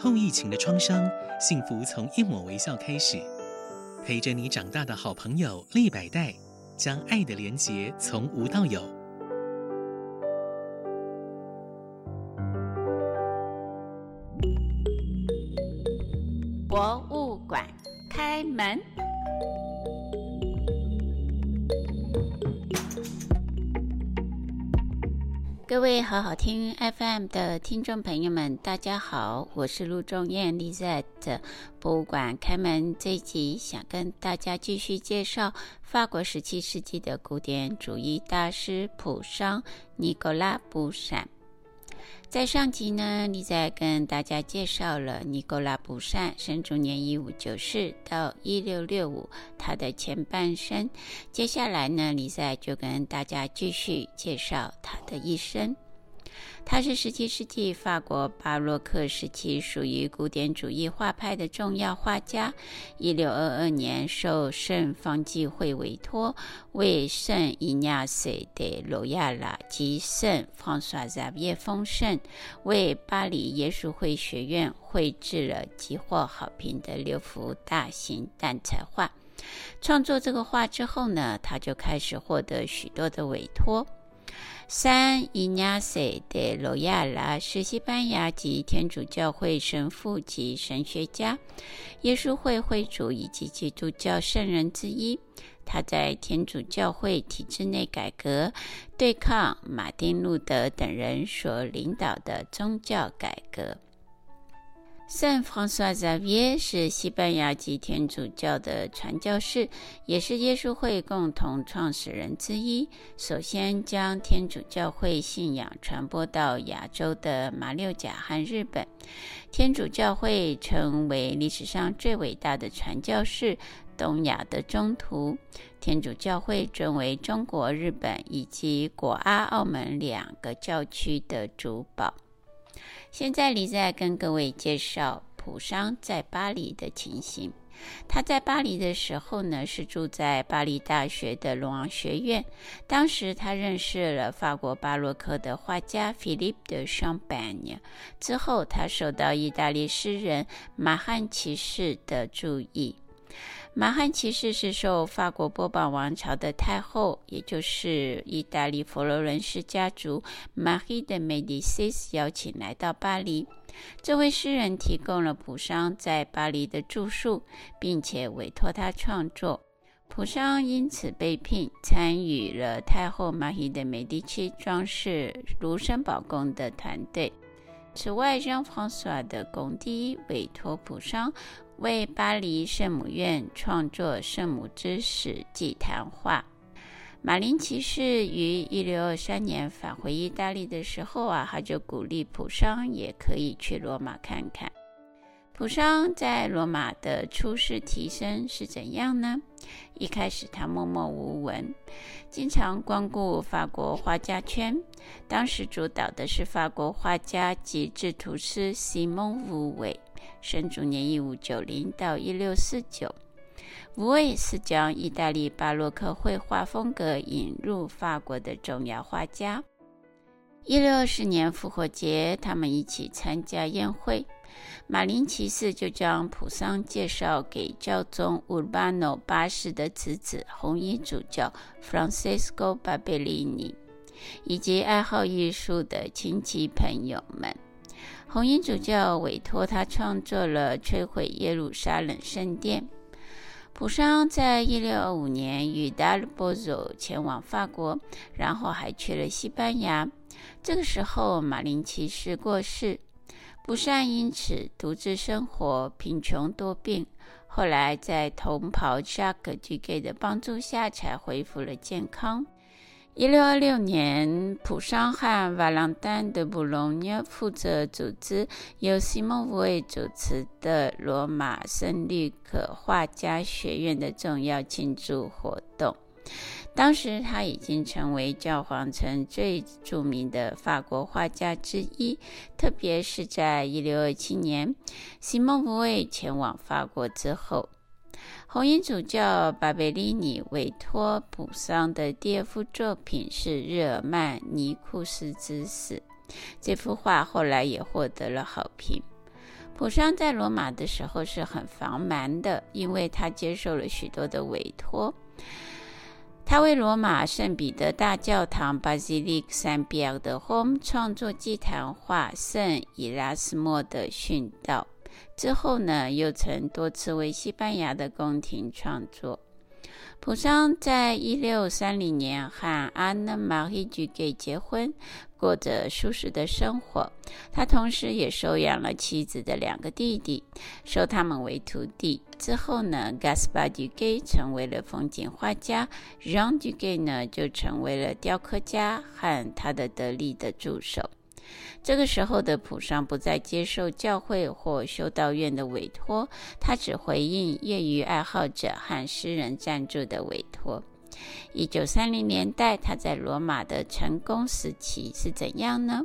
后疫情的创伤，幸福从一抹微笑开始。陪着你长大的好朋友利百代，将爱的连结从无到有。博物馆开门。各位好好听 FM 的听众朋友们，大家好，我是陆仲燕 Lizette。 博物馆开门这一集想跟大家继续介绍法国17世纪的古典主义大师普桑尼古拉布善。在上集呢，你在跟大家介绍了尼古拉布善生卒年1594到1665他的前半生，接下来呢，你在就跟大家继续介绍他的一生。他是17世纪法国巴洛克时期属于古典主义画派的重要画家。1622年受圣方济会委托，为圣 Ignace de Loyola 及圣 François-Xavier 封圣，为巴黎耶稣会学院绘制了极获好评的6幅大型蛋彩画。创作这个画之后呢，他就开始获得许多的委托。Saint Ignace de Loyola 是西班牙及天主教会神父及神学家，耶稣会会主以及基督教圣人之一。他在天主教会体制内改革，对抗马丁路德等人所领导的宗教改革。圣 François-Xavier 是西班牙及天主教的传教士，也是耶稣会共同创始人之一，首先将天主教会信仰传播到亚洲的马六甲和日本。天主教会成为历史上最伟大的传教士东亚的中途，天主教会尊为中国、日本以及果阿澳门两个教区的主保。现在李在跟各位介绍普桑在巴黎的情形。他在巴黎的时候呢，是住在巴黎大学的罗昂学院。当时他认识了法国巴洛克的画家 Philippe de Champaigne， 之后他受到意大利诗人马汉骑士的注意。马汉骑士是受法国波旁王朝的太后，也就是意大利佛罗伦斯家族 Marie de Médicis 邀请来到巴黎。这位诗人提供了普桑在巴黎的住宿，并且委托他创作。普桑因此被聘参与了太后 Marie de Médicis 装饰卢森堡宫的团队。此外，Jean-François de Gondi 委托普桑为巴黎圣母院创作圣母之死祭坛画。马林骑士于1623年返回意大利的时候他就鼓励普桑也可以去罗马看看。普桑在罗马的出仕提升是怎样呢？一开始他默默无闻，经常光顾法国画家圈。当时主导的是法国画家及制图师西蒙·武韦，生卒年1590到1649。武韦是将意大利巴洛克绘画风格引入法国的重要画家。1620年复活节，他们一起参加宴会。马林骑士就将普桑介绍给教宗乌巴诺八世的侄子红衣主教 Francesco Barberini 以及爱好艺术的亲戚朋友们。红衣主教委托他创作了摧毁耶路撒冷圣殿。普桑在1625年与达尔波佐前往法国，然后还去了西班牙。这个时候马林骑士过世，普桑因此独自生活，贫穷多病，后来在同袍夏克·杜盖的帮助下才恢复了健康。1626年，普桑和 Valentin de Boulogne 负责组织由西蒙·武韦主持的罗马圣吕可画家学院的重要庆祝活动。当时他已经成为教皇城最著名的法国画家之一，特别是在1627年西蒙·武韦前往法国之后。红衣主教巴贝利尼委托普桑的第二幅作品是日耳曼尼库斯之死，这幅画后来也获得了好评。普桑在罗马的时候是很繁忙的，因为他接受了许多的委托。他为罗马圣彼得大教堂 basilique Saint-Pierre de Rome 创作祭坛画圣以拉斯莫的殉道。之后呢，又曾多次为西班牙的宫廷创作。普桑在1630年和 Anne-Marie Dughet 结婚，过着舒适的生活。他同时也收养了妻子的2个弟弟，收他们为徒弟。之后呢， Gaspard Dughet 成为了风景画家， Jean Dughet 呢就成为了雕刻家和他的得力的助手。这个时候的普桑不再接受教会或修道院的委托，他只回应业余爱好者和私人赞助的委托。1930年代他在罗马的成功时期是怎样呢？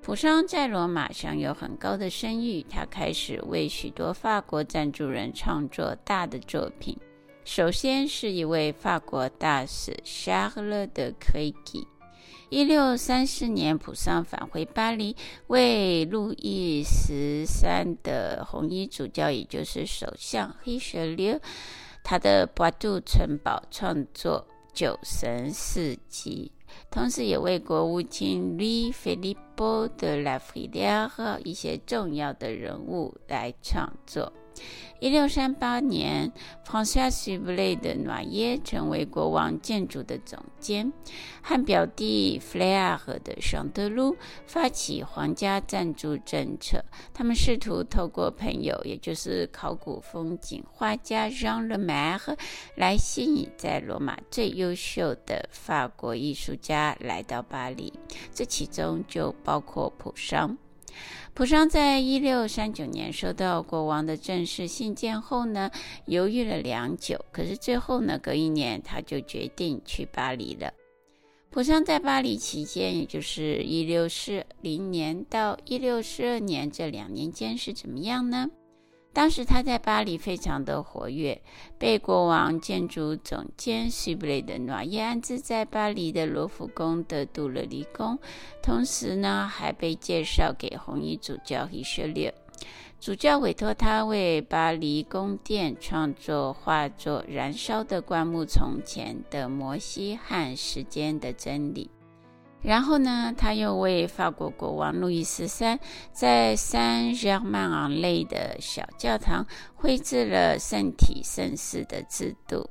普桑在罗马享有很高的声誉，他开始为许多法国赞助人创作大的作品。首先是一位法国大使 Charles de Créqui。1634年，普桑返回巴黎，为路易13的红衣主教，也就是首相 Richelieu， 他的波杜城堡创作酒神事迹，同时也为国务卿 Philippe de Champaigne 和一些重要的人物来创作。1638年 François Sublet de Noyers 成为国王建筑的总监，和表弟 Fréart 的Chantelou 发起皇家赞助政策。他们试图透过朋友，也就是考古风景画家 Jean Le Maire 来吸引在罗马最优秀的法国艺术家来到巴黎，这其中就包括普桑。普桑在1639年收到国王的正式信件后呢，犹豫了良久，可是最后呢，隔一年他就决定去巴黎了。普桑在巴黎期间，也就是1640年到1642年这2年间是怎么样呢？当时他在巴黎非常的活跃，被国王建筑总监Sibylle de Noyes安置在巴黎的罗浮宫的杜乐丽宫，同时呢还被介绍给红衣主教Richelieu。主教委托他为巴黎宫殿创作画作《燃烧的灌木丛前的摩西》和《时间的真理》。然后呢，他又为法国国王路易13在Saint-Germain-en-Laye的小教堂绘制了圣体圣事的制度，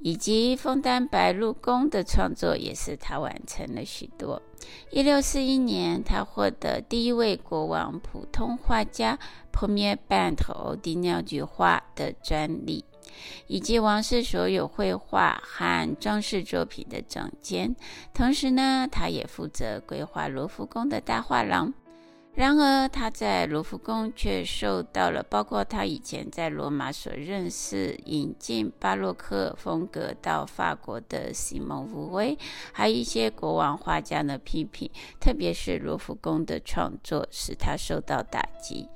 以及枫丹白露宫的创作也是他完成了许多。1641年，他获得第一位国王普通画家 Premier peintre ordinaire du roi 的专利，以及王室所有绘画和装饰作品的总监。同时呢，他也负责规划罗浮宫的大画廊。然而他在罗浮宫却受到了包括他以前在罗马所认识引进巴洛克风格到法国的西蒙·乌威，还有一些国王画家的批评，特别是罗浮宫的创作使他受到打击。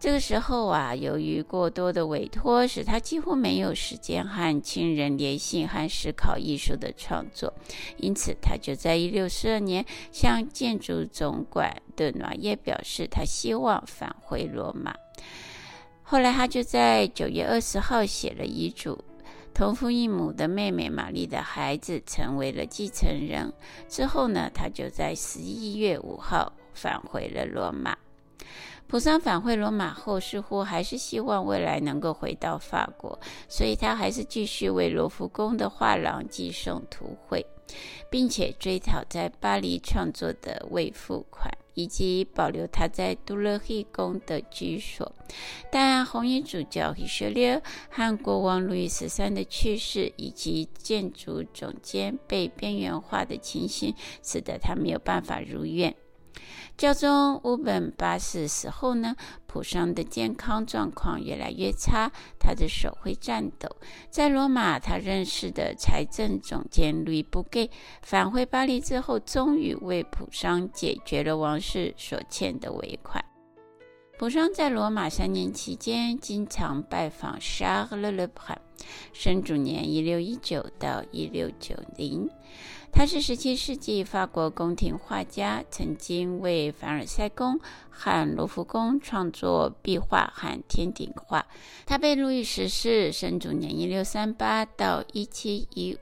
这个时候啊，由于过多的委托，使他几乎没有时间和亲人联系和思考艺术的创作，因此他就在1642年向建筑总管的诺耶表示他希望返回罗马。后来他就在9月20号写了遗嘱，同父异母的妹妹玛丽的孩子成为了继承人。之后呢，他就在11月5号返回了罗马。普桑返回罗马后，似乎还是希望未来能够回到法国，所以他还是继续为罗浮宫的画廊寄送图绘，并且追讨在巴黎创作的未付款，以及保留他在杜乐丽宫的居所。但红衣主教Richelieu和国王路易13的去世，以及建筑总监被边缘化的情形，使得他没有办法如愿。教宗乌本八世死后呢，普桑的健康状况越来越差，他的手会颤抖。在罗马，他认识的财政总监路易布盖返回巴黎之后，终于为普桑解决了王室所欠的尾款。普桑在罗马3年期间，经常拜访Charles Lebrun， 生卒年1619到1690。他是17世纪法国宫廷画家，曾经为凡尔赛宫和罗浮宫创作壁画和天顶画。他被路易十世生卒年1638到1715，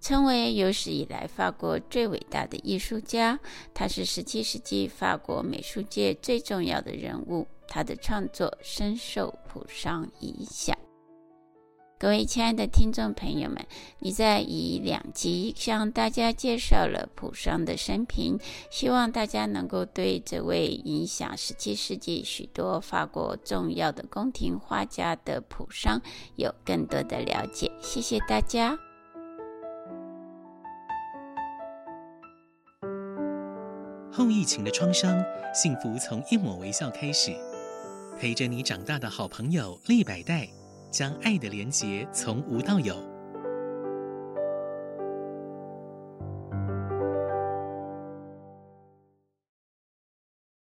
称为有史以来法国最伟大的艺术家。他是17世纪法国美术界最重要的人物，他的创作深受普商影响。各位亲爱的听众朋友们，Lizette以2集向大家介绍了普桑的生平，希望大家能够对这位影响17世纪许多法国重要的宫廷画家的普桑有更多的了解。谢谢大家。后疫情的创伤，幸福从一抹微笑开始。陪着你长大的好朋友利百代，将爱的连结从无到有